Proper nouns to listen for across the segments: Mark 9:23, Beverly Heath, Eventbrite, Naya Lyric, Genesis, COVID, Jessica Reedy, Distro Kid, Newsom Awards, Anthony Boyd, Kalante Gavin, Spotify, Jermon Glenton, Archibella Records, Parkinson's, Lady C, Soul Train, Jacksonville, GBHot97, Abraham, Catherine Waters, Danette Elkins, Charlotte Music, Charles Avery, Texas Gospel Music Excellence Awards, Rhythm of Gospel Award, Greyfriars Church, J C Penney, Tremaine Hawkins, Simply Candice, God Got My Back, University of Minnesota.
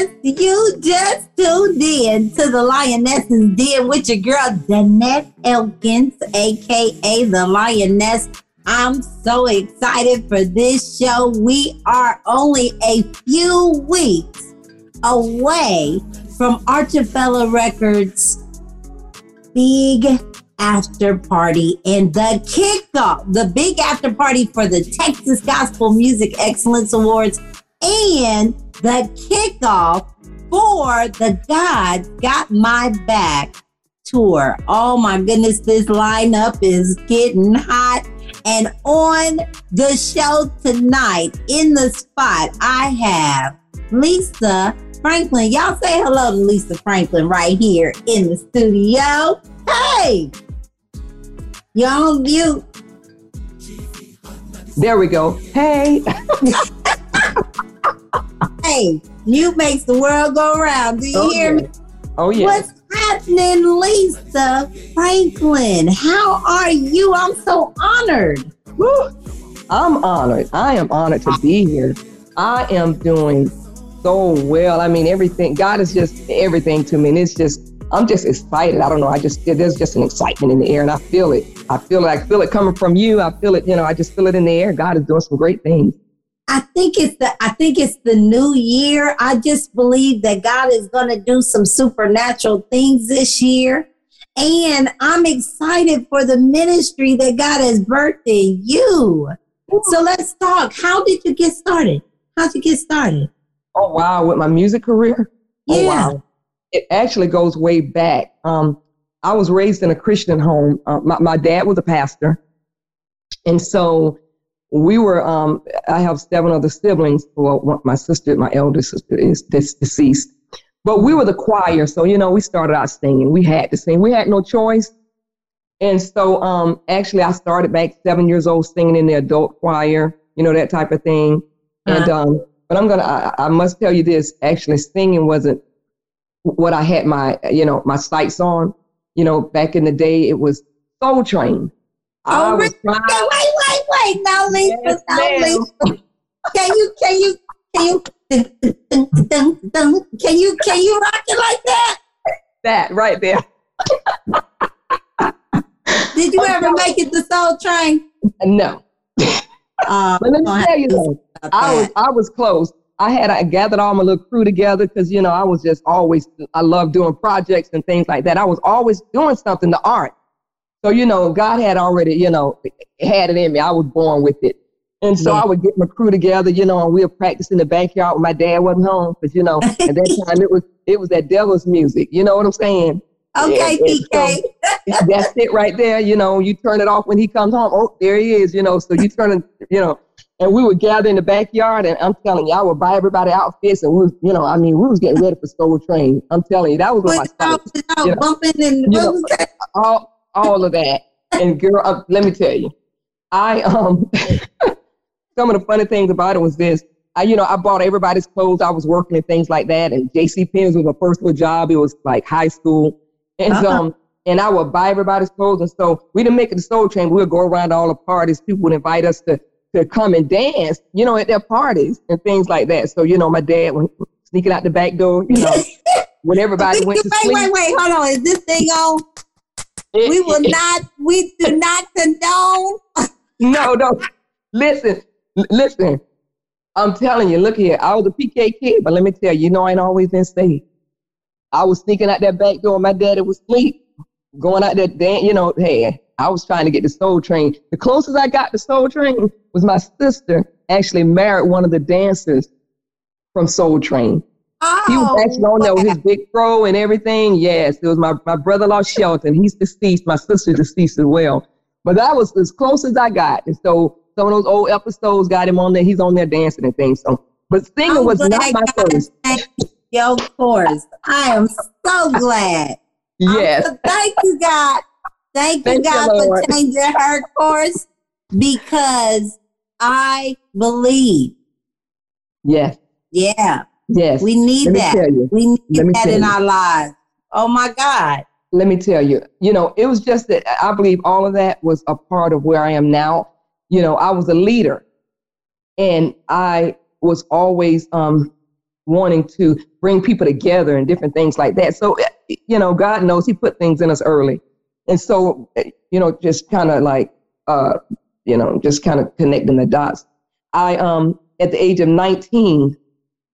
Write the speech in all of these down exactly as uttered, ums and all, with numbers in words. Yes, you just tuned in to the Lionesses Den with your girl, Danette Elkins, a k a. The Lioness. I'm so excited for this show. We are only a few weeks away from Archibella Records' big after party and the kickoff, the big after party for the Texas Gospel Music Excellence Awards and the kickoff for the God Got My Back tour. Oh my goodness, this lineup is getting hot. And on the show tonight, in the spot, I have Lisa Franklin. Y'all say hello to Lisa Franklin right here in the studio. Hey! Y'all on mute. There we go. Hey! Hey, you makes the world go round. Do you oh, hear yeah. me? Oh, yeah. What's happening, Lisa Franklin? How are you? I'm so honored. Woo. I'm honored. I am honored to be here. I am doing so well. I mean, everything. God is just everything to me. And it's just, I'm just excited. I don't know. I just, there's just an excitement in the air and I feel it. I feel it. I feel it coming from you. I feel it, you know, I just feel it in the air. God is doing some great things. I think it's the I think it's the new year. I just believe that God is going to do some supernatural things this year. And I'm excited for the ministry that God has birthed in you. So let's talk. How did you get started? How'd you get started? Oh, wow. With my music career? Yeah. Oh, wow. It actually goes way back. Um, I was raised in a Christian home. Uh, my, my dad was a pastor. And so we were, um, I have seven other siblings. Well, my sister, my eldest sister is deceased. But we were the choir. So, you know, we started out singing. We had to sing. We had no choice. And so um, actually I started back seven years old singing in the adult choir, you know, that type of thing. Uh-huh. And um, but I'm going to, I must tell you this, actually singing wasn't what I had my, you know, my sights on. You know, back in the day, it was Soul Train. Oh, really? Trying- wait, wait, wait! Now, Lisa, yes, now, Lisa. Can you, can you, can you, can you, can you rock it like that? That right there. Did you oh, ever no. make it to Soul Train? No. Uh, but let me tell you, though, I was, I was close. I had, I gathered all my little crew together because you know I was just always, I loved doing projects and things like that. I was always doing something to art. So, you know, God had already, you know, had it in me. I was born with it. And so yeah. I would get my crew together, you know, and we would practice in the backyard when my dad wasn't home. Because, you know, at that time it was it was that devil's music. You know what I'm saying? Okay, P K. So that's it right there. You know, you turn it off when he comes home. Oh, there he is, you know. So you turn it, you know. And we would gather in the backyard, and I'm telling you, I would buy everybody outfits, and we, was, you know, I mean, we was getting ready for Soul Train. I'm telling you, that was when I started. Out, you know, bumping and you know, all, all of that. And girl, uh, let me tell you, I, um, some of the funny things about it was this, I, you know, I bought everybody's clothes. I was working and things like that. And J C Penney's was my first little job. It was like high school. And, uh-huh. um, and I would buy everybody's clothes. And so we didn't make it to Soul Train. We would go around to all the parties. People would invite us to, to come and dance, you know, at their parties and things like that. So, you know, my dad was sneaking out the back door, you know, when everybody went to wait, sleep. Wait, wait, wait, hold on. Is this thing on? We will not, we do not condone. No, no. Listen, l- listen. I'm telling you, look here. I was a P K kid, but let me tell you, you know, I ain't always been safe. I was sneaking out that back door. My daddy was asleep, going out there, dan- you know, hey, I was trying to get the Soul Train. The closest I got to Soul Train was my sister actually married one of the dancers from Soul Train. Oh, he was actually on there with his big throw and everything. Yes, it was my, my brother-in-law Shelton. He's deceased. My sister deceased as well. But that was as close as I got. And so some of those old episodes got him on there. He's on there dancing and things. So, but singing I'm was not my first. Yo, of course. I am so glad. Yes. Um, thank you, God. Thank, thank you, God, you, for changing her course because I believe. Yes. Yeah. Yes. We need that. We need that in our lives. Oh, my God. Let me tell you, you know, it was just that I believe all of that was a part of where I am now. You know, I was a leader and I was always um, wanting to bring people together and different things like that. So, you know, God knows he put things in us early. And so, you know, just kind of like, uh, you know, just kind of connecting the dots. I, um, at the age of nineteen,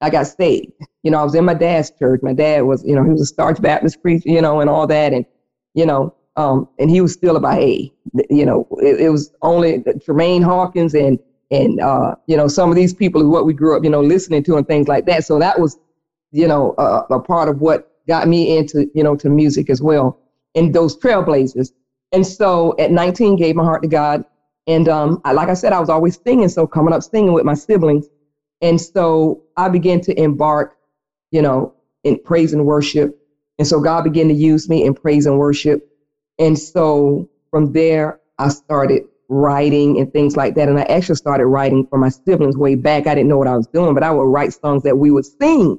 I got saved. You know, I was in my dad's church. My dad was, you know, he was a staunch Baptist preacher, you know, and all that. And, you know, um, and he was still about, hey, you know, it, it was only Tremaine Hawkins and, and, uh, you know, some of these people is what we grew up, you know, listening to and things like that. So that was, you know, uh, a part of what got me into, you know, to music as well, and those trailblazers. And so at nineteen, gave my heart to God. And um, I, like I said, I was always singing. So coming up singing with my siblings. And so I began to embark, you know, in praise and worship. And so God began to use me in praise and worship. And so from there, I started writing and things like that. And I actually started writing for my siblings way back. I didn't know what I was doing, but I would write songs that we would sing.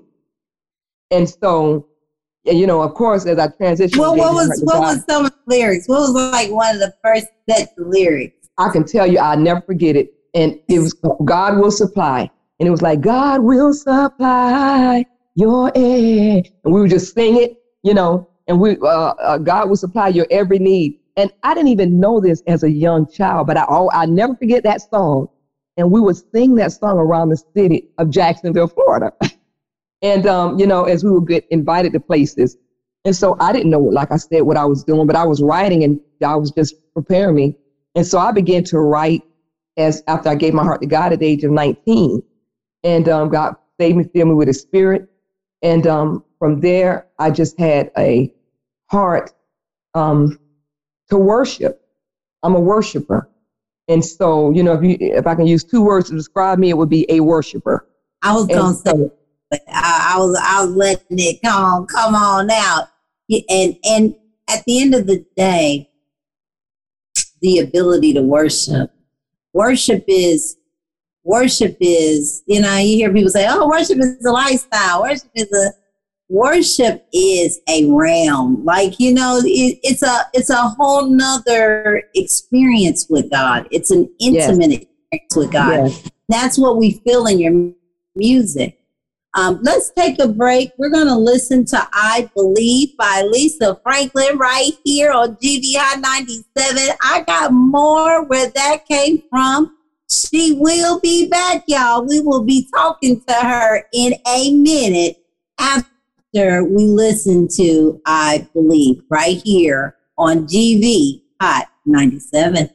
And so, you know, of course, as I transitioned. Well, what was what was some of the lyrics? What was like one of the first set of lyrics? I can tell you, I'll never forget it. And it was God Will Supply. And it was like, God will supply your air. And we would just sing it, you know, and we, uh, uh, God will supply your every need. And I didn't even know this as a young child, but I, oh, I never forget that song. And we would sing that song around the city of Jacksonville, Florida. And, um, you know, as we would get invited to places. And so I didn't know, like I said, what I was doing, but I was writing and God was just preparing me. And so I began to write as after I gave my heart to God at the age of nineteen. And um, God saved me, filled me with his spirit. And um, from there, I just had a heart um, to worship. I'm a worshiper. And so, you know, if you, if I can use two words to describe me, it would be a worshiper. I was going to say, but I, I, was, I was letting it come, come on out. And, and at the end of the day, the ability to worship. Worship is... Worship is, you know, you hear people say, oh, worship is a lifestyle. Worship is a, worship is a realm. Like, you know, it, it's a it's a whole nother experience with God. It's an intimate yes. experience with God. Yes. That's what we feel in your music. Um, let's take a break. We're going to listen to I Believe by Lisa Franklin right here on G B Hot ninety-seven. I got more where that came from. She will be back, y'all. We will be talking to her in a minute after we listen to I Believe right here on G B Hot ninety-seven.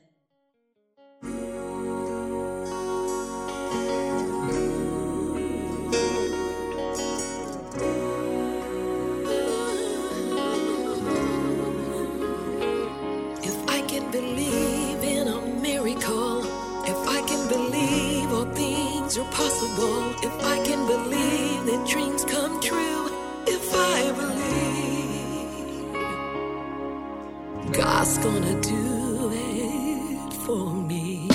God's gonna do it for me.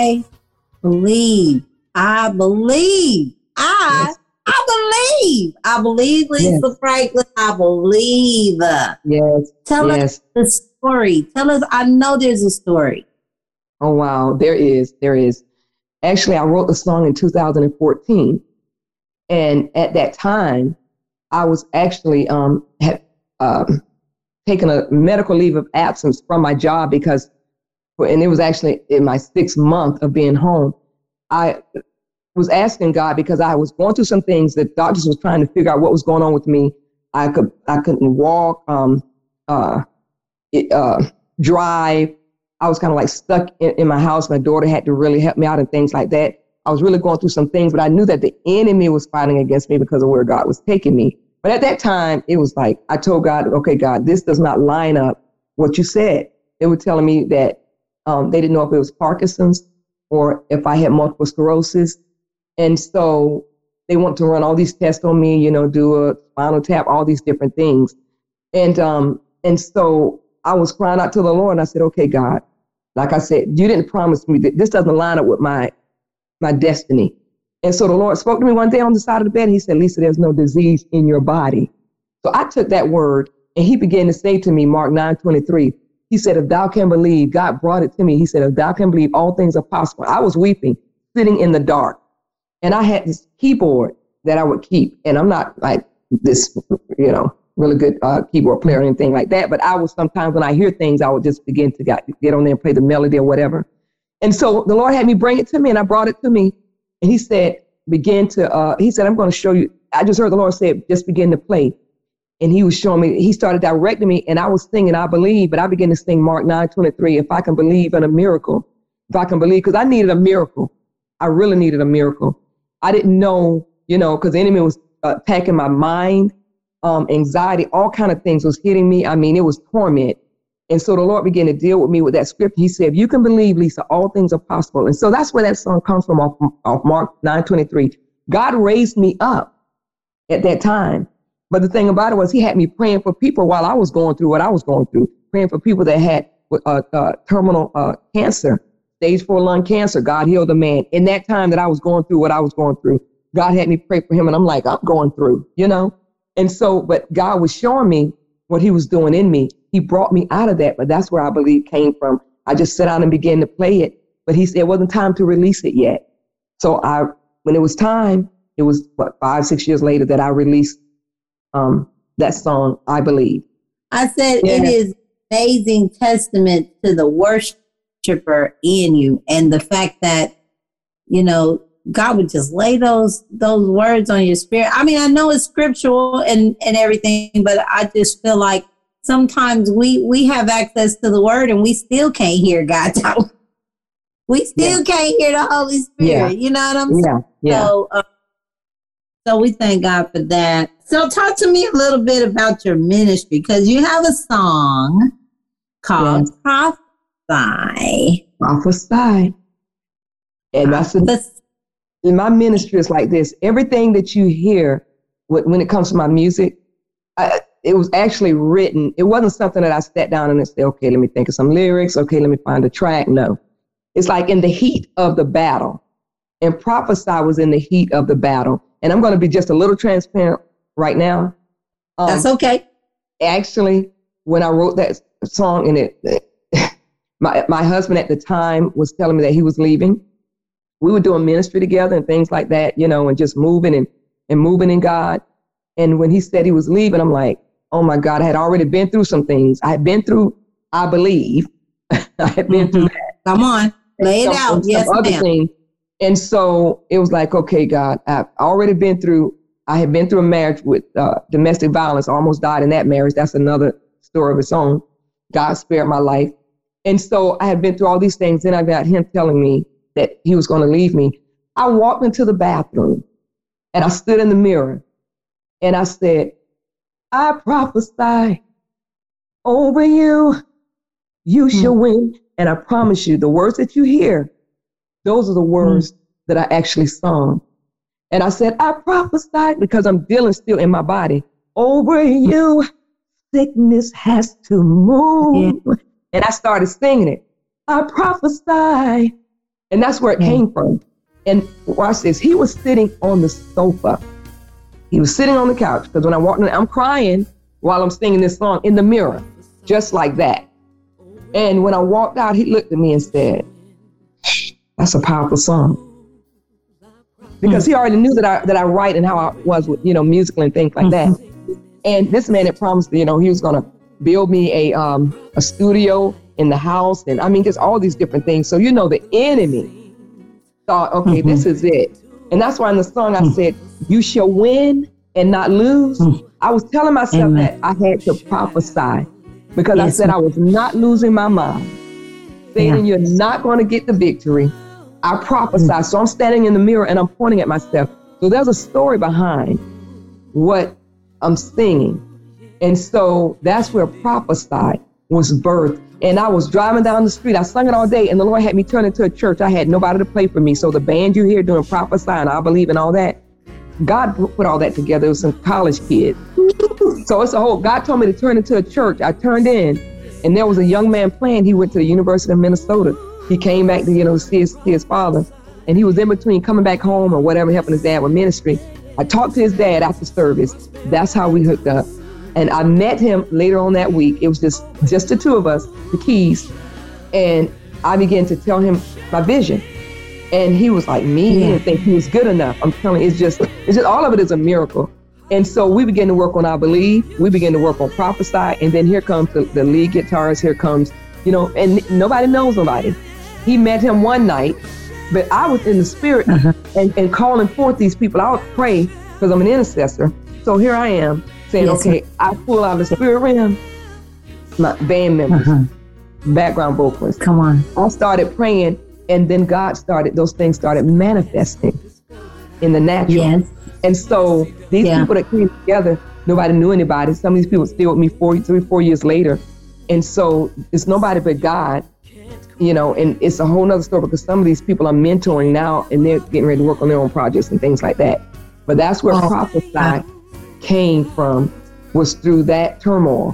I believe. I believe. I yes. I believe. I believe, Lisa yes. Franklin. I believe. Yes. Tell yes. us the story. Tell us. I know there's a story. Oh, wow. There is. There is. Actually, I wrote the song in two thousand fourteen. And at that time, I was actually um, had um, taken a medical leave of absence from my job because, and it was actually in my sixth month of being home, I was asking God because I was going through some things that doctors was trying to figure out what was going on with me. I could I couldn't walk, um, uh, it, uh, drive. I was kind of like stuck in, in my house. My daughter had to really help me out and things like that. I was really going through some things, but I knew that the enemy was fighting against me because of where God was taking me. But at that time, it was like, I told God, okay, God, this does not line up what you said. They were telling me that um, they didn't know if it was Parkinson's or if I had multiple sclerosis. And so they want to run all these tests on me, you know, do a spinal tap, all these different things. And um, and so I was crying out to the Lord, and I said, okay, God, like I said, you didn't promise me that this doesn't line up with my my destiny. And so the Lord spoke to me one day on the side of the bed. And he said, Lisa, there's no disease in your body. So I took that word and he began to say to me, Mark nine twenty-three, he said, if thou can believe, God brought it to me. He said, if thou can believe, all things are possible. I was weeping, sitting in the dark. And I had this keyboard that I would keep. And I'm not like this, you know, really good uh, keyboard player or anything like that. But I was sometimes when I hear things, I would just begin to get on there and play the melody or whatever. And so the Lord had me bring it to me, and I brought it to me. And he said, begin to, uh, he said, I'm going to show you. I just heard the Lord say, just begin to play. And he was showing me, he started directing me, and I was singing, I believe, but I began to sing Mark nine twenty-three, if I can believe in a miracle, if I can believe, because I needed a miracle. I really needed a miracle. I didn't know, you know, because the enemy was attacking my mind, um, anxiety, all kind of things was hitting me. I mean, it was torment. And so the Lord began to deal with me with that script. He said, if you can believe, Lisa, all things are possible. And so that's where that song comes from, off, off Mark nine twenty-three. God raised me up at that time. But the thing about it was he had me praying for people while I was going through what I was going through, praying for people that had uh, uh, terminal uh, cancer, stage four lung cancer. God healed a man. In that time that I was going through what I was going through, God had me pray for him. And I'm like, I'm going through, you know. And so, but God was showing me what he was doing in me. He brought me out of that, but that's where I believe came from. I just sat down and began to play it, but he said it wasn't time to release it yet. So I, when it was time, it was what, five, six years later that I released um, that song, I Believe. I said yeah. It is amazing testament to the worshiper in you and the fact that, you know, God would just lay those those words on your spirit. I mean, I know it's scriptural and, and everything, but I just feel like sometimes we, we have access to the word and we still can't hear God talk. We still yeah. can't hear the Holy Spirit. Yeah. You know what I'm yeah. saying? Yeah. So, uh, so we thank God for that. So talk to me a little bit about your ministry because you have a song called yes. Prophesy. Prophesy. And that's the in my ministry is like this. Everything that you hear when it comes to my music, I, it was actually written. It wasn't something that I sat down and said, okay, let me think of some lyrics. Okay, let me find a track. No. It's like in the heat of the battle. And Prophesy was in the heat of the battle. And I'm going to be just a little transparent right now. Um, That's okay. Actually, when I wrote that song, and it, my my husband at the time was telling me that he was leaving. We were doing ministry together and things like that, you know, and just moving and, and moving in God. And when he said he was leaving, I'm like, oh, my God, I had already been through some things. I had been through, I believe. I had been mm-hmm. through that. Come on. Lay it out. Yes, ma'am. And so it was like, okay, God, I've already been through, I had been through a marriage with uh, domestic violence. I almost died in that marriage. That's another story of its own. God spared my life. And so I had been through all these things. Then I got him telling me that he was going to leave me. I walked into the bathroom and I stood in the mirror and I said, I prophesy over you. You mm. shall win. And I promise you, the words that you hear, those are the words mm. that I actually sung. And I said, I prophesy because I'm dealing still in my body. Over you, sickness has to move. Yeah. And I started singing it. I prophesy And that's where it yeah. came from. And watch this. He was sitting on the sofa. He was sitting on the couch, because when I walked in, I'm crying while I'm singing this song in the mirror, just like that. And when I walked out, he looked at me and said, that's a powerful song. Because he already knew that I that I write and how I was with, you know, musical and things like mm-hmm. that. And this man had promised, you know, he was going to build me a um, a studio in the house. And I mean, just all these different things. So, you know, the enemy thought, okay, mm-hmm. this is it. And that's why in the song I mm-hmm. said, you shall win and not lose. Mm-hmm. I was telling myself Amen. That I had to prophesy, because yes. I said I was not losing my mind. Saying yeah. you're not going to get the victory. I prophesied. So I'm standing in the mirror and I'm pointing at myself. So there's a story behind what I'm singing. And so that's where prophesied was birthed. And I was driving down the street. I sung it all day, and the Lord had me turn into a church. I had nobody to play for me. So the band you hear doing prophesy and I believe and all that, God put all that together. It was some college kids. So it's a whole, God told me to turn into a church. I turned in, and there was a young man playing. He went to the University of Minnesota. He came back to, you know, see his, see his father, and he was in between coming back home or whatever, helping his dad with ministry. I talked to his dad after service. That's how we hooked up. And I met him later on that week. It was just, just the two of us, the keys. And I began to tell him my vision. And he was like, me? He didn't think he was good enough. I'm telling you, it's just, it's just all of it is a miracle. And so we began to work on I Believe. We began to work on Prophesy. And then here comes the, the lead guitarist. Here comes, you know, and nobody knows nobody. He met him one night, but I was in the spirit uh-huh. and, and calling forth these people. I would pray because I'm an intercessor. So here I am saying, yes, okay, ma'am. I pull out of the spirit realm, my band members, uh-huh. background vocalists. Come on. I started praying, and then God started, those things started manifesting in the natural. Yes. And so these yeah. people that came together, nobody knew anybody. Some of these people still with me four, three, four years later. And so it's nobody but God. You know, and it's a whole nother story, because some of these people I'm mentoring now, and they're getting ready to work on their own projects and things like that. But that's where oh, Prophesy wow. came from, was through that turmoil.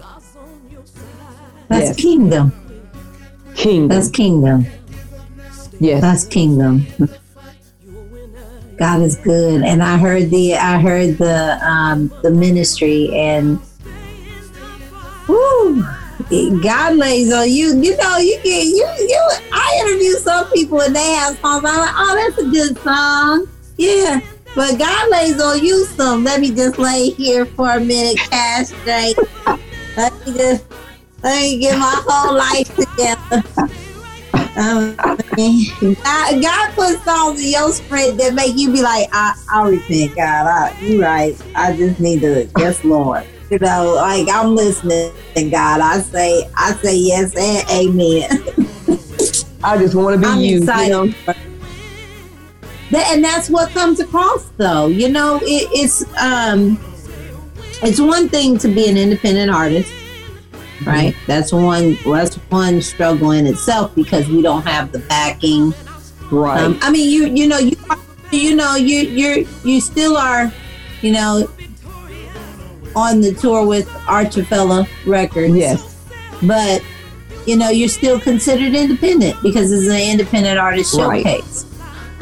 That's yes. kingdom. Kingdom. That's kingdom. Yes. That's kingdom. God is good. And I heard the I heard the um, the ministry, and woo. God lays on you, you know, you can, you, you, I interview some people and they have songs, I'm like, oh, that's a good song, yeah, but God lays on you some, let me just lay here for a minute, castrate, let me just, let me get my whole life together. Um, God, God puts songs in your spirit that make you be like, I, I repent, God, I, you right, I just need to, yes, Lord. You know, like, I'm listening to God. I say, I say yes and amen. I just want to be I'm you. Excited. You know? That, and that's what comes across, though. You know, it, it's um, it's one thing to be an independent artist, right? Mm-hmm. That's one. That's one struggle in itself, because we don't have the backing. Right. Um, I mean, you you know you are, you know you you you still are, you know. On the tour with Archibella Records. Yes. But, you know, you're still considered independent, because it's an independent artist right. showcase.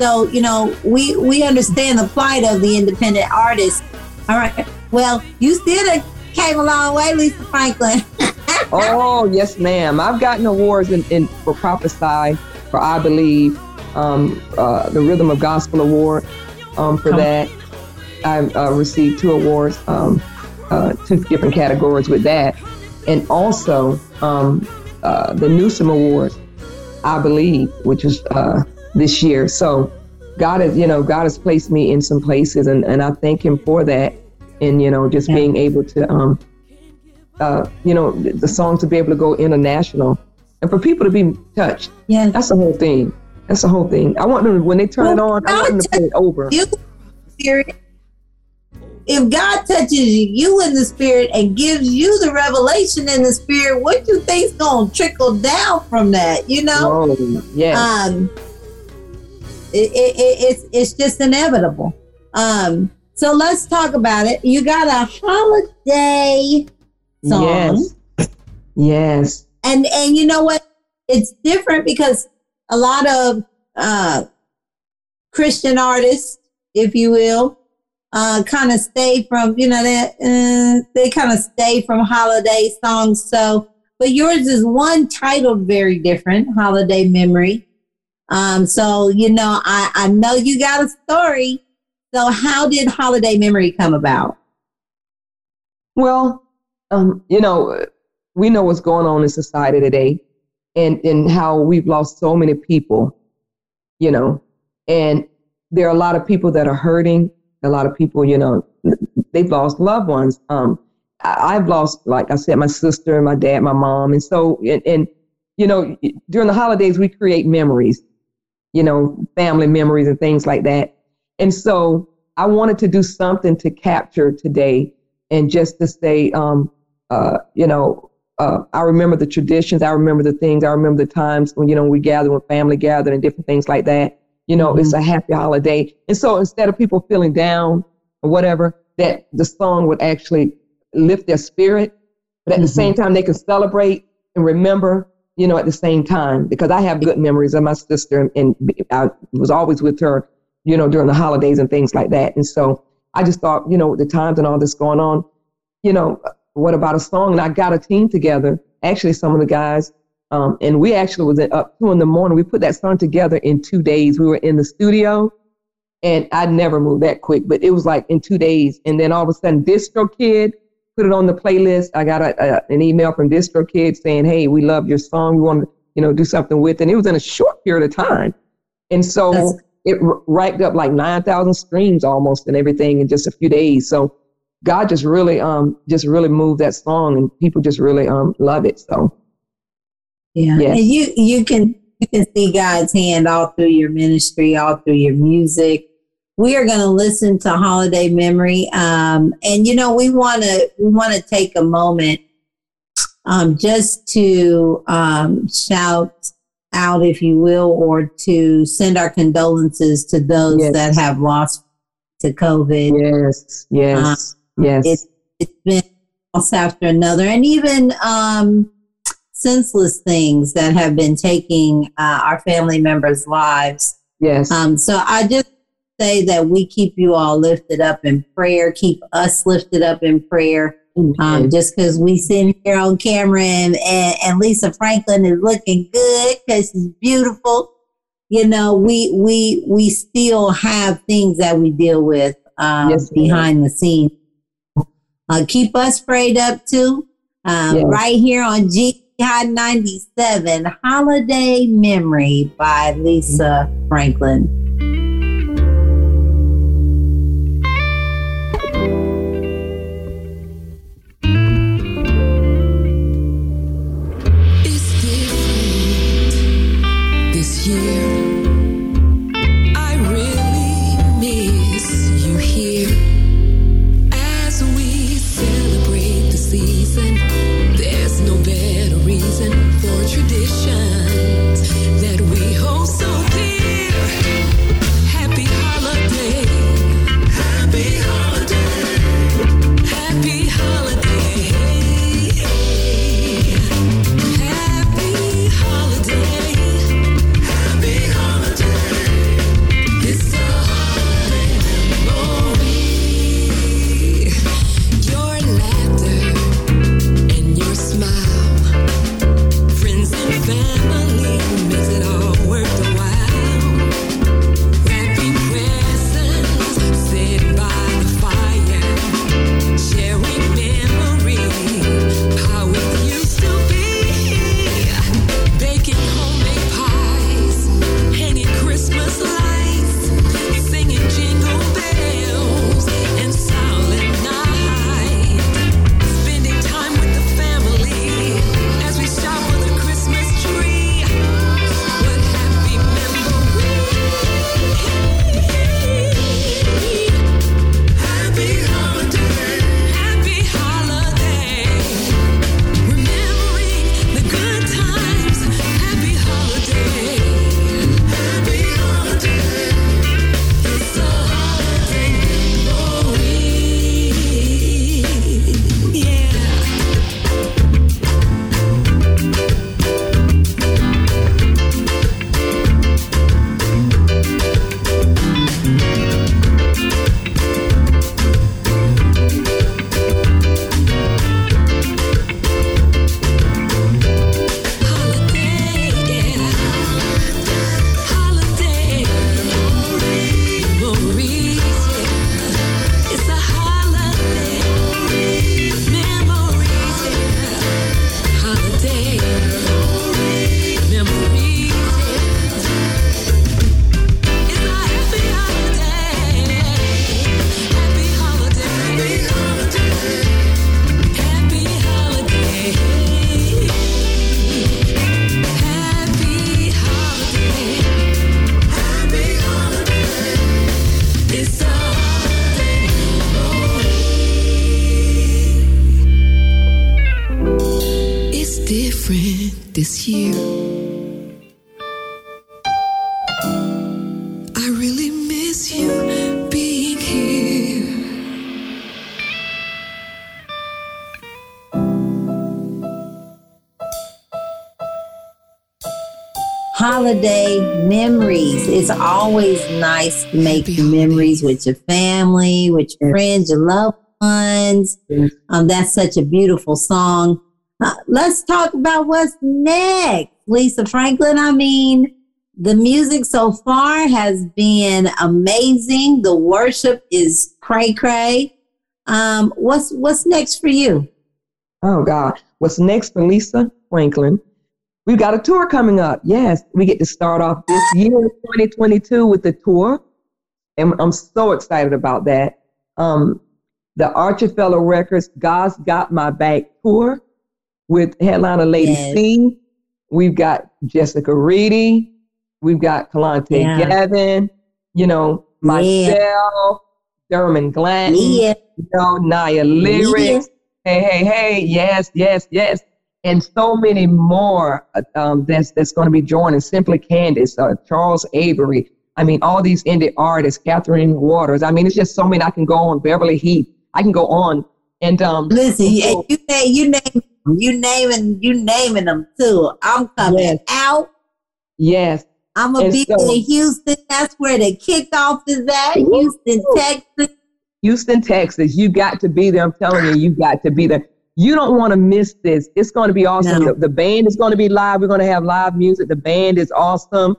So, you know, we, we understand the plight of the independent artist. All right. Well, you still came a long way, Lisa Franklin. Oh, yes, ma'am. I've gotten awards in, in for Prophesy, for I Believe, um, uh, the Rhythm of Gospel Award um, for Come that. On. I've uh, received two awards. Um, Uh, two different categories with that, and also um, uh, the Newsom Awards, I believe, which is uh, this year. So God has, you know, God has placed me in some places, and, and I thank Him for that. And you know, just yeah. being able to, um, uh, you know, the, the song to be able to go international, and for people to be touched. Yeah, that's the whole thing. That's the whole thing. I want them to, when they turn well, it on, I want them to play it over. You serious? If God touches you in the spirit and gives you the revelation in the spirit, what do you think's gonna trickle down from that? You know, oh, yes. um, it, it, it, it's it's just inevitable. Um, so let's talk about it. You got a holiday song, yes, yes, and and you know what? It's different, because a lot of uh, Christian artists, if you will, uh, kind of stay from, you know, that they, uh, they kind of stay from holiday songs. So, but yours is one titled very different, Holiday Memory. Um, so, you know, I, I know you got a story. So how did Holiday Memory come about? Well, um, you know, we know what's going on in society today and, and how we've lost so many people, you know, and there are a lot of people that are hurting. A lot of people, you know, they've lost loved ones. Um, I, I've lost, like I said, my sister and my dad, my mom. And so, and, and, you know, during the holidays, we create memories, you know, family memories and things like that. And so I wanted to do something to capture today and just to say, um, uh, you know, uh, I remember the traditions. I remember the things. I remember the times when, you know, we gathered, when family gathered and different things like that. You know, mm-hmm. It's a happy holiday. And so instead of people feeling down or whatever, that the song would actually lift their spirit. But at mm-hmm. the same time, they could celebrate and remember, you know, at the same time, because I have good memories of my sister and, and I was always with her, you know, during the holidays and things like that. And so I just thought, you know, with the times and all this going on, you know, what about a song? And I got a team together, actually some of the guys, um, and we actually was up two in the morning. We put that song together in two days. We were in the studio, and I never moved that quick, but it was like in two days. And then all of a sudden, Distro Kid put it on the playlist. I got a, a, an email from Distro Kid saying, hey, we love your song. We want to, you know, do something with it. And it was in a short period of time. And so That's- it racked up like nine thousand streams almost and everything in just a few days. So God just really, um, just really moved that song, and people just really, um, love it. So, yeah, yeah. And you, you can, you can see God's hand all through your ministry, all through your music. We are going to listen to Holiday Memory. Um, and you know, we want to, we want to take a moment, um, just to, um, shout out, if you will, or to send our condolences to those yes. that have lost to COVID. Yes, yes, um, yes. It, it's been loss after another, and even um, senseless things that have been taking uh, our family members' lives. Yes. Um, so I just say that we keep you all lifted up in prayer, keep us lifted up in prayer. Mm-hmm. Um, just because we sit here on camera and, and, and Lisa Franklin is looking good because she's beautiful. You know, we we we still have things that we deal with um, yes, behind yes. the scenes. Uh, keep us prayed up too. Um, yes. Right here on G B Hot ninety-seven, Holiday Memory by Lisa Franklin. Traditions that we hold so dear. different this year. I really miss you being here. Holiday memories. It's always nice to make memories with your family, with your friends, your loved ones. Um, that's such a beautiful song. Uh, let's talk about what's next, Lisa Franklin. I mean, the music so far has been amazing. The worship is cray cray. Um, what's what's next for you? Oh God, what's next for Lisa Franklin? We've got a tour coming up. Yes, we get to start off this year, twenty twenty-two, with the tour, and I'm so excited about that. Um, the Archibella Records "God's Got My Back" tour. With headliner Lady yes. C, we've got Jessica Reedy, we've got Kalante yeah. Gavin, you know, myself, yeah. Jermon Glenton, yeah. you know, Naya Lyric, yeah. hey, hey, hey, yes, yes, yes, and so many more um, that's that's going to be joining. Simply Candice, uh, Charles Avery, I mean, all these indie artists, Catherine Waters, I mean, it's just so many. I can go on, Beverly Heath, I can go on, and um, listen, so, you say you name. You naming you naming them too. I'm coming yes. out. Yes. I'm gonna be so, in Houston. That's where the kickoff is at. Houston, Texas. Houston, Texas. You got to be there. I'm telling you, you got to be there. You don't want to miss this. It's going to be awesome. No. The, the band is going to be live. We're going to have live music. The band is awesome.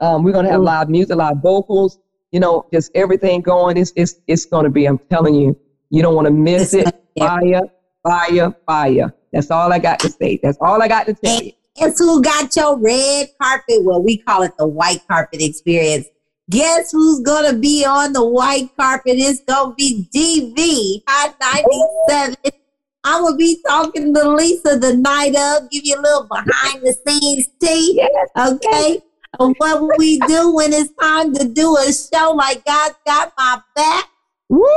Um, we're going to have live music, live vocals. You know, just everything going. It's it's it's going to be. I'm telling you, you don't want to miss it. Fire, fire, fire. That's all I got to say. That's all I got to tell you. Guess who got your red carpet? Well, we call it the white carpet experience. Guess who's going to be on the white carpet? It's going to be G B Hot ninety-seven. I'm going to be talking to Lisa the night of, give you a little behind the scenes tea. Yes. Okay? And what we do when it's time to do a show like God's Got My Back? Woo!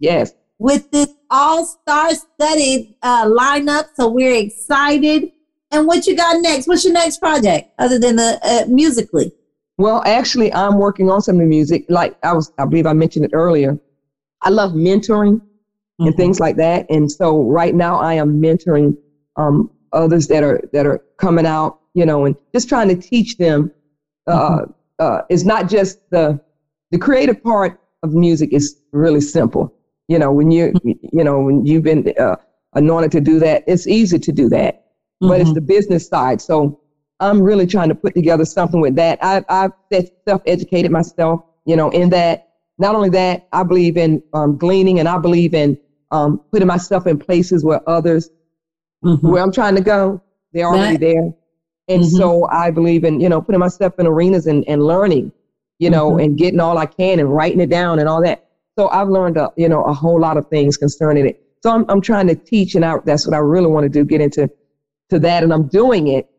Yes. With this all-star studded uh, lineup, so we're excited. And what you got next? What's your next project other than the uh, musically? Well, actually, I'm working on some of the music. Like I was, I believe I mentioned it earlier. I love mentoring mm-hmm. and things like that. And so right now, I am mentoring um, others that are that are coming out, you know, and just trying to teach them. Uh, mm-hmm. uh, it's not just the the creative part of music is really simple. You know, when you, you know, when you've been uh, anointed to do that, it's easy to do that, but mm-hmm. it's the business side. So I'm really trying to put together something with that. I, I've self-educated myself, you know, in that. Not only that, I believe in um, gleaning, and I believe in um, putting myself in places where others, mm-hmm. where I'm trying to go, they're already that, there. And mm-hmm. so I believe in, you know, putting myself in arenas and, and learning, you know, mm-hmm. and getting all I can and writing it down and all that. So I've learned, a, you know, a whole lot of things concerning it. So I'm I'm trying to teach, and I, that's what I really want to do, get into to that, and I'm doing it.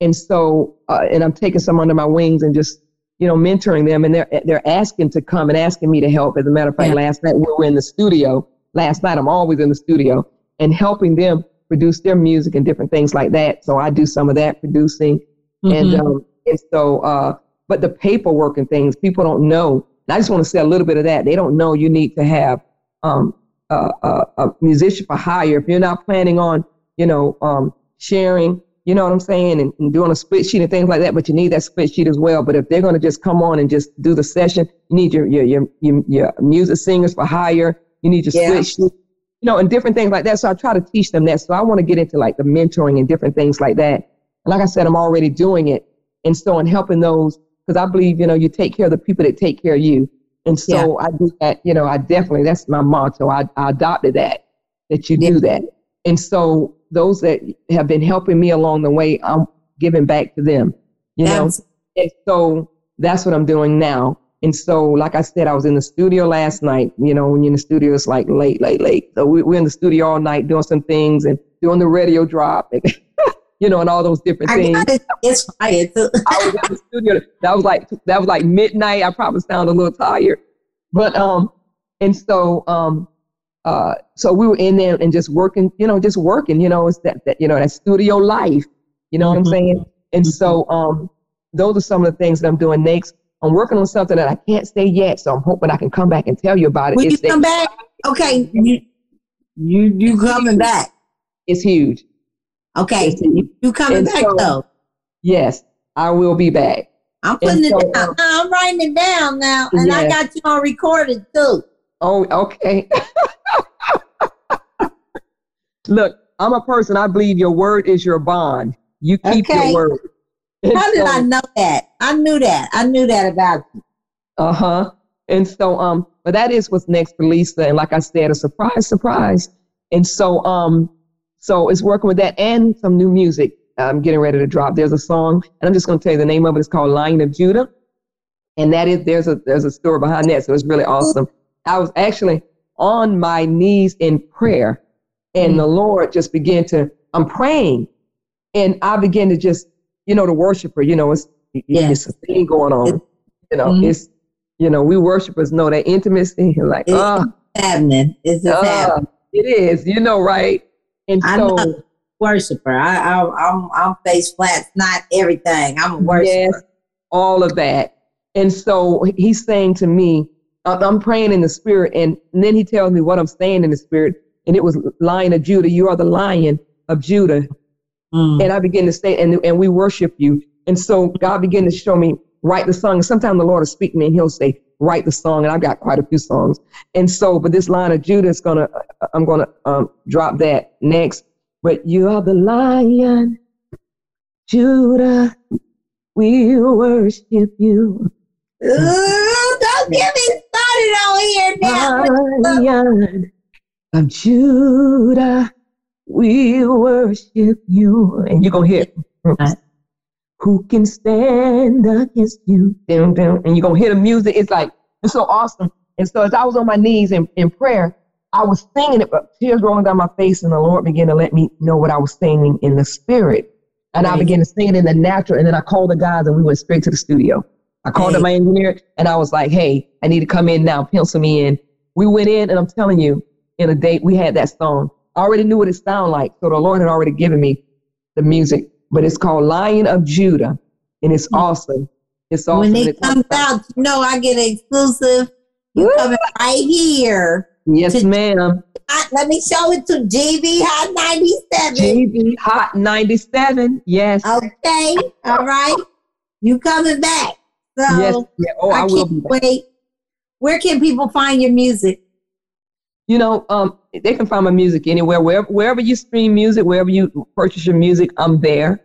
And so, uh, and I'm taking some under my wings and just, you know, mentoring them, and they're they're asking to come and asking me to help. As a matter of fact, yeah. last night we were in the studio. Last night I'm always in the studio and helping them produce their music and different things like that. So I do some of that producing, mm-hmm. and um, and so, uh, but the paperwork and things, people don't know. I just want to say a little bit of that. They don't know you need to have um, a, a, a musician for hire. If you're not planning on, you know, um, sharing, you know what I'm saying, and, and doing a split sheet and things like that, but you need that split sheet as well. But if they're going to just come on and just do the session, you need your your your, your, your music singers for hire. You need your yeah. split sheet, you know, and different things like that. So I try to teach them that. So I want to get into, like, the mentoring and different things like that. And like I said, I'm already doing it. And so in helping those, because I believe, you know, you take care of the people that take care of you. And so yeah. I do that, you know, I definitely, that's my motto. I, I adopted that, that you yeah. do that. And so those that have been helping me along the way, I'm giving back to them, you that's, know. And so that's what I'm doing now. And so, like I said, I was in the studio last night. You know, when you're in the studio, it's like late, late, late. So we, we're in the studio all night doing some things and doing the radio drop and you know, and all those different I things. It. It's fire too. I was in the studio. That was like that was like midnight. I probably sound a little tired, but um, and so um, uh, so we were in there and just working. You know, just working. You know, it's that that you know that studio life. You know mm-hmm. what I'm saying? And so um, those are some of the things that I'm doing next. I'm working on something that I can't say yet, so I'm hoping I can come back and tell you about it. Will you come back? Okay. You you, you coming back. It's huge. Okay. It's huge. You coming and back, so, though. Yes, I will be back. I'm putting and it so, down. Um, I'm writing it down now, and yes. I got you on recorded, too. Oh, okay. Look, I'm a person. I believe your word is your bond. You keep okay. your word. And How did so, I know that? I knew that. I knew that about you. Uh-huh. And so, um, but that is what's next for Lisa. And like I said, a surprise, surprise. And so, um, so it's working with that and some new music I'm getting ready to drop. There's a song, and I'm just going to tell you the name of it. It's called Lion of Judah. And that is, there's a, there's a story behind that. So it's really awesome. I was actually on my knees in prayer, and mm-hmm. the Lord just began to, I'm praying, and I began to just, you know, the worshiper, you know, it's, yes. it's a thing going on. It's, you know, mm-hmm. it's, you know, we worshipers know that intimacy. You're like, oh. It's happening. It's oh, happening. It is, you know, right? And I so. Know. Worshiper. I, I, I'm, I'm face flat, not everything. I'm a worshiper. Yes, all of that. And so he's saying to me, I'm praying in the spirit, and then he tells me what I'm saying in the spirit, and it was Lion of Judah. You are the Lion of Judah. Mm. And I begin to say, and, and we worship you. And so God began to show me, write the song. Sometimes the Lord will speak to me, and he'll say, write the song. And I've got quite a few songs. And so, but this Lion of Judah is going to, I'm going to um, drop that next. But you are the Lion, Judah, we worship you. Ooh, don't get me started on here now. Lion of Judah, we worship you. And you're going to hear, who can stand against you? And you're going to hear the music. It's like, it's so awesome. And so as I was on my knees in, in prayer, I was singing it, but tears rolling down my face, and the Lord began to let me know what I was singing in the spirit. And right. I began to sing it in the natural, and then I called the guys, and we went straight to the studio. I called hey. up my engineer, and I was like, hey, I need to come in now, pencil me in. We went in, and I'm telling you, in a day, we had that song. I already knew what it sounded like, so the Lord had already given me the music. But it's called Lion of Judah, and it's mm-hmm. awesome. It's awesome. When it comes out, you know I get exclusive. You're coming right here. Yes, to, ma'am. I, let me show it to G B Hot ninety-seven. G B Hot ninety-seven, yes. Okay, all right. You coming back. So yes, yeah. oh, I, I will be back. Wait. Where can people find your music? You know, um, they can find my music anywhere. Wherever, wherever you stream music, wherever you purchase your music, I'm there.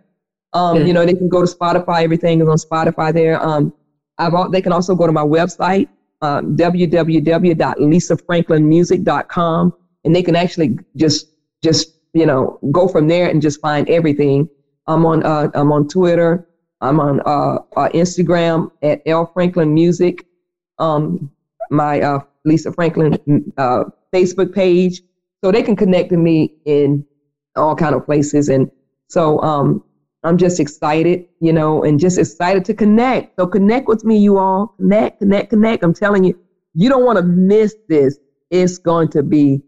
Um, mm-hmm. You know, they can go to Spotify. Everything is on Spotify there. Um, I've all, They can also go to my website. Um, w w w dot lisa franklin music dot com, and they can actually just just you know go from there and just find everything. I'm on uh, I'm on Twitter. I'm on uh, uh, Instagram at L Franklin Music. Um, my uh, Lisa Franklin uh, Facebook page, so they can connect to me in all kind of places. And so um, I'm just excited, you know, and just excited to connect. So connect with me, you all. Connect, connect, connect. I'm telling you, you don't want to miss this. It's going to be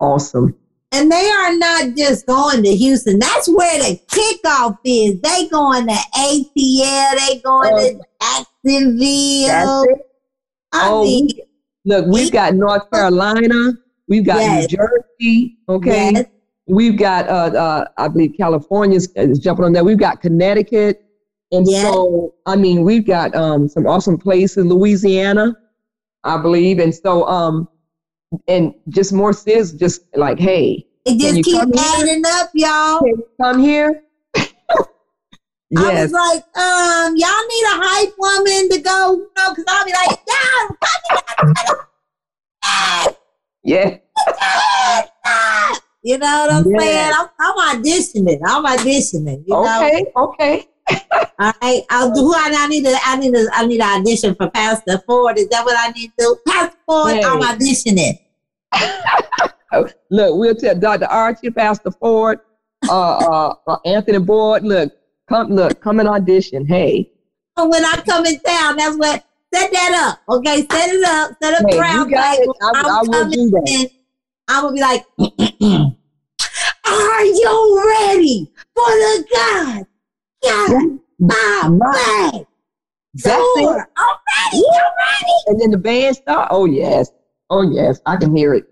awesome. And they are not just going to Houston. That's where the kickoff is. They going to A T L. They going oh, to Jacksonville. I oh, mean, look, we've got North Carolina. We've got yes. New Jersey. Okay. Yes. We've got, uh, uh, I believe, California's jumping on that. We've got Connecticut. And yeah. so, I mean, we've got um, some awesome places, Louisiana, I believe. And so, um, and just more cities, just like, hey. It just keep adding here? up, y'all. Can you come here? yes. I was like, um, y'all need a hype woman to go, you know, because I'll be like, y'all, come here. Yeah. yeah. You know what I'm yes. saying? I'm, I'm auditioning. I'm auditioning. You okay, know? okay. All right. I'll do. I, I need to. I need to. I need to audition for Pastor Ford. Is that what I need to do? Pastor Ford. Hey. I'm auditioning. Look, we'll tell Doctor Archie, Pastor Ford, uh, uh, Anthony Boyd. Look, come. Look, come and audition. Hey. When I come in town, that's what. Set that up. Okay, set it up. Set up hey, ground. You got it. I, I will do that. In. I'm going to be like, are you ready for the God Got My Back. Exactly. Already, already. And then the band starts. Oh, yes. Oh, yes. I can hear it.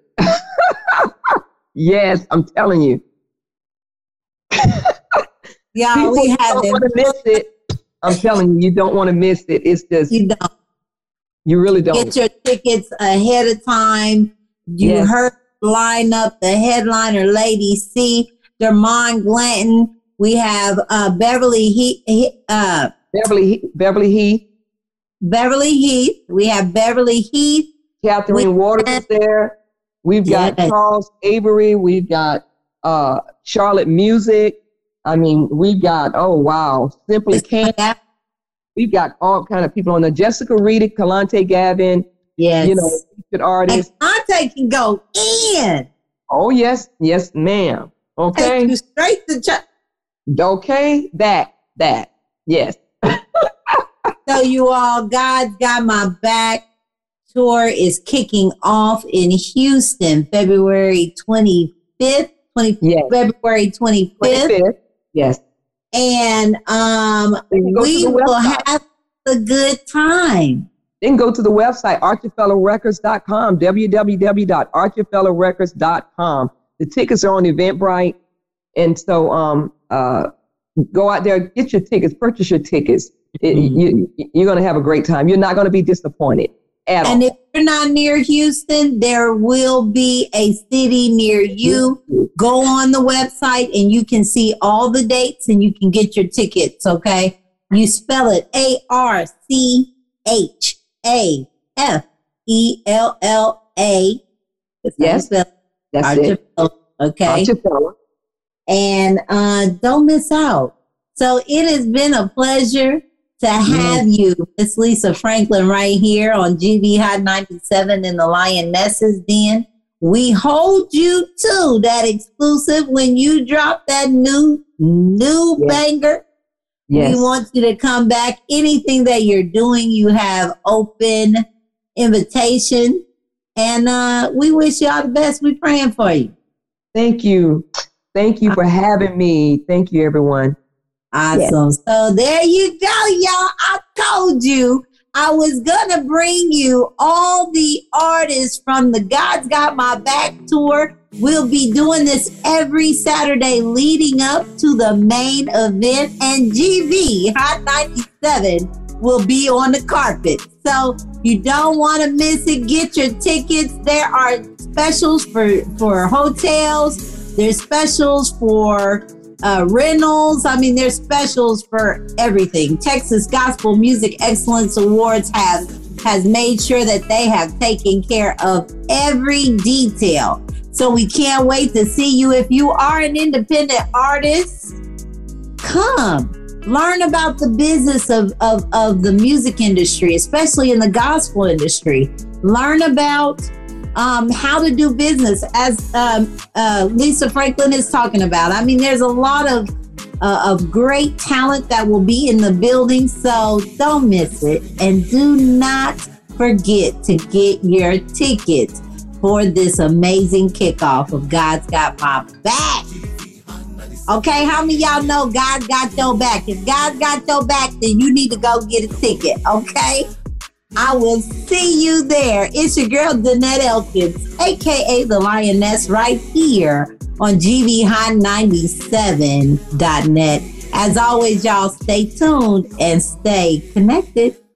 Yes, I'm telling you. Yeah, people, we had don't want to miss it. I'm telling you, you don't want to miss it. It's just, you don't. You really don't. Get your tickets ahead of time. You yes. heard the lineup, the headliner, Lady C, Jermon Glenton. We have uh, Beverly Heath. He, uh, Beverly, Beverly Heath. Beverly Heath. We have Beverly Heath. Catherine we Waters have, is there. We've got yes. Charles Avery. We've got uh, Charlotte Music. I mean, we've got, oh, wow, Simply Candice. We've got all kind of people on there. Jessica Reedy, Kalante Gavin. Yes. You know, featured artists. And Kalante can go in. Oh, yes. Yes, ma'am. Okay. Take you straight to church. Okay. That. That. Yes. So you all, God's Got My Back tour is kicking off in Houston, February twenty-fifth. Yes. February twenty-fifth. twenty-fifth. Yes. And um, we will have a good time. Then go to the website, archibella records dot com, w w w dot archibella records dot com. The tickets are on Eventbrite. And so um, uh, go out there, get your tickets, purchase your tickets. It, mm-hmm. you, you're going to have a great time. You're not going to be disappointed at all. And if you're not near Houston, there will be a city near you. Go on the website and you can see all the dates and you can get your tickets, okay? You spell it A R C H A F E L L A. Yes, that's it. Okay. And uh, don't miss out. So it has been a pleasure to have mm. you, Miss Lisa Franklin, right here on G B Hot ninety-seven in the Lionesses Den. We hold you to that exclusive when you drop that new, new yes. banger. Yes. We want you to come back. Anything that you're doing, you have open invitation. And uh, we wish y'all the best. We're praying for you. Thank you. Thank you for having me. Thank you, everyone. Awesome. Yes. So there you go, y'all. I told you I was going to bring you all the artists from the God's Got My Back tour. We'll be doing this every Saturday leading up to the main event. And G B Hot ninety-seven will be on the carpet. So you don't want to miss it. Get your tickets. There are specials for, for hotels. There's specials for... Uh, Reynolds. I mean, there's specials for everything. Texas Gospel Music Excellence Awards have has made sure that they have taken care of every detail. So we can't wait to see you. If you are an independent artist, come learn about the business of, of, of the music industry, especially in the gospel industry. Learn about Um, how to do business, as um, uh, Lisa Franklin is talking about. I mean, there's a lot of uh, of great talent that will be in the building, so don't miss it. And do not forget to get your tickets for this amazing kickoff of God's Got My Back. Okay, how many of y'all know God got your back? If God got your back, then you need to go get a ticket, okay? I will see you there. It's your girl, Danette Elkins, a k a. The Lioness, right here on G B Hot ninety-seven dot net. As always, y'all, stay tuned and stay connected.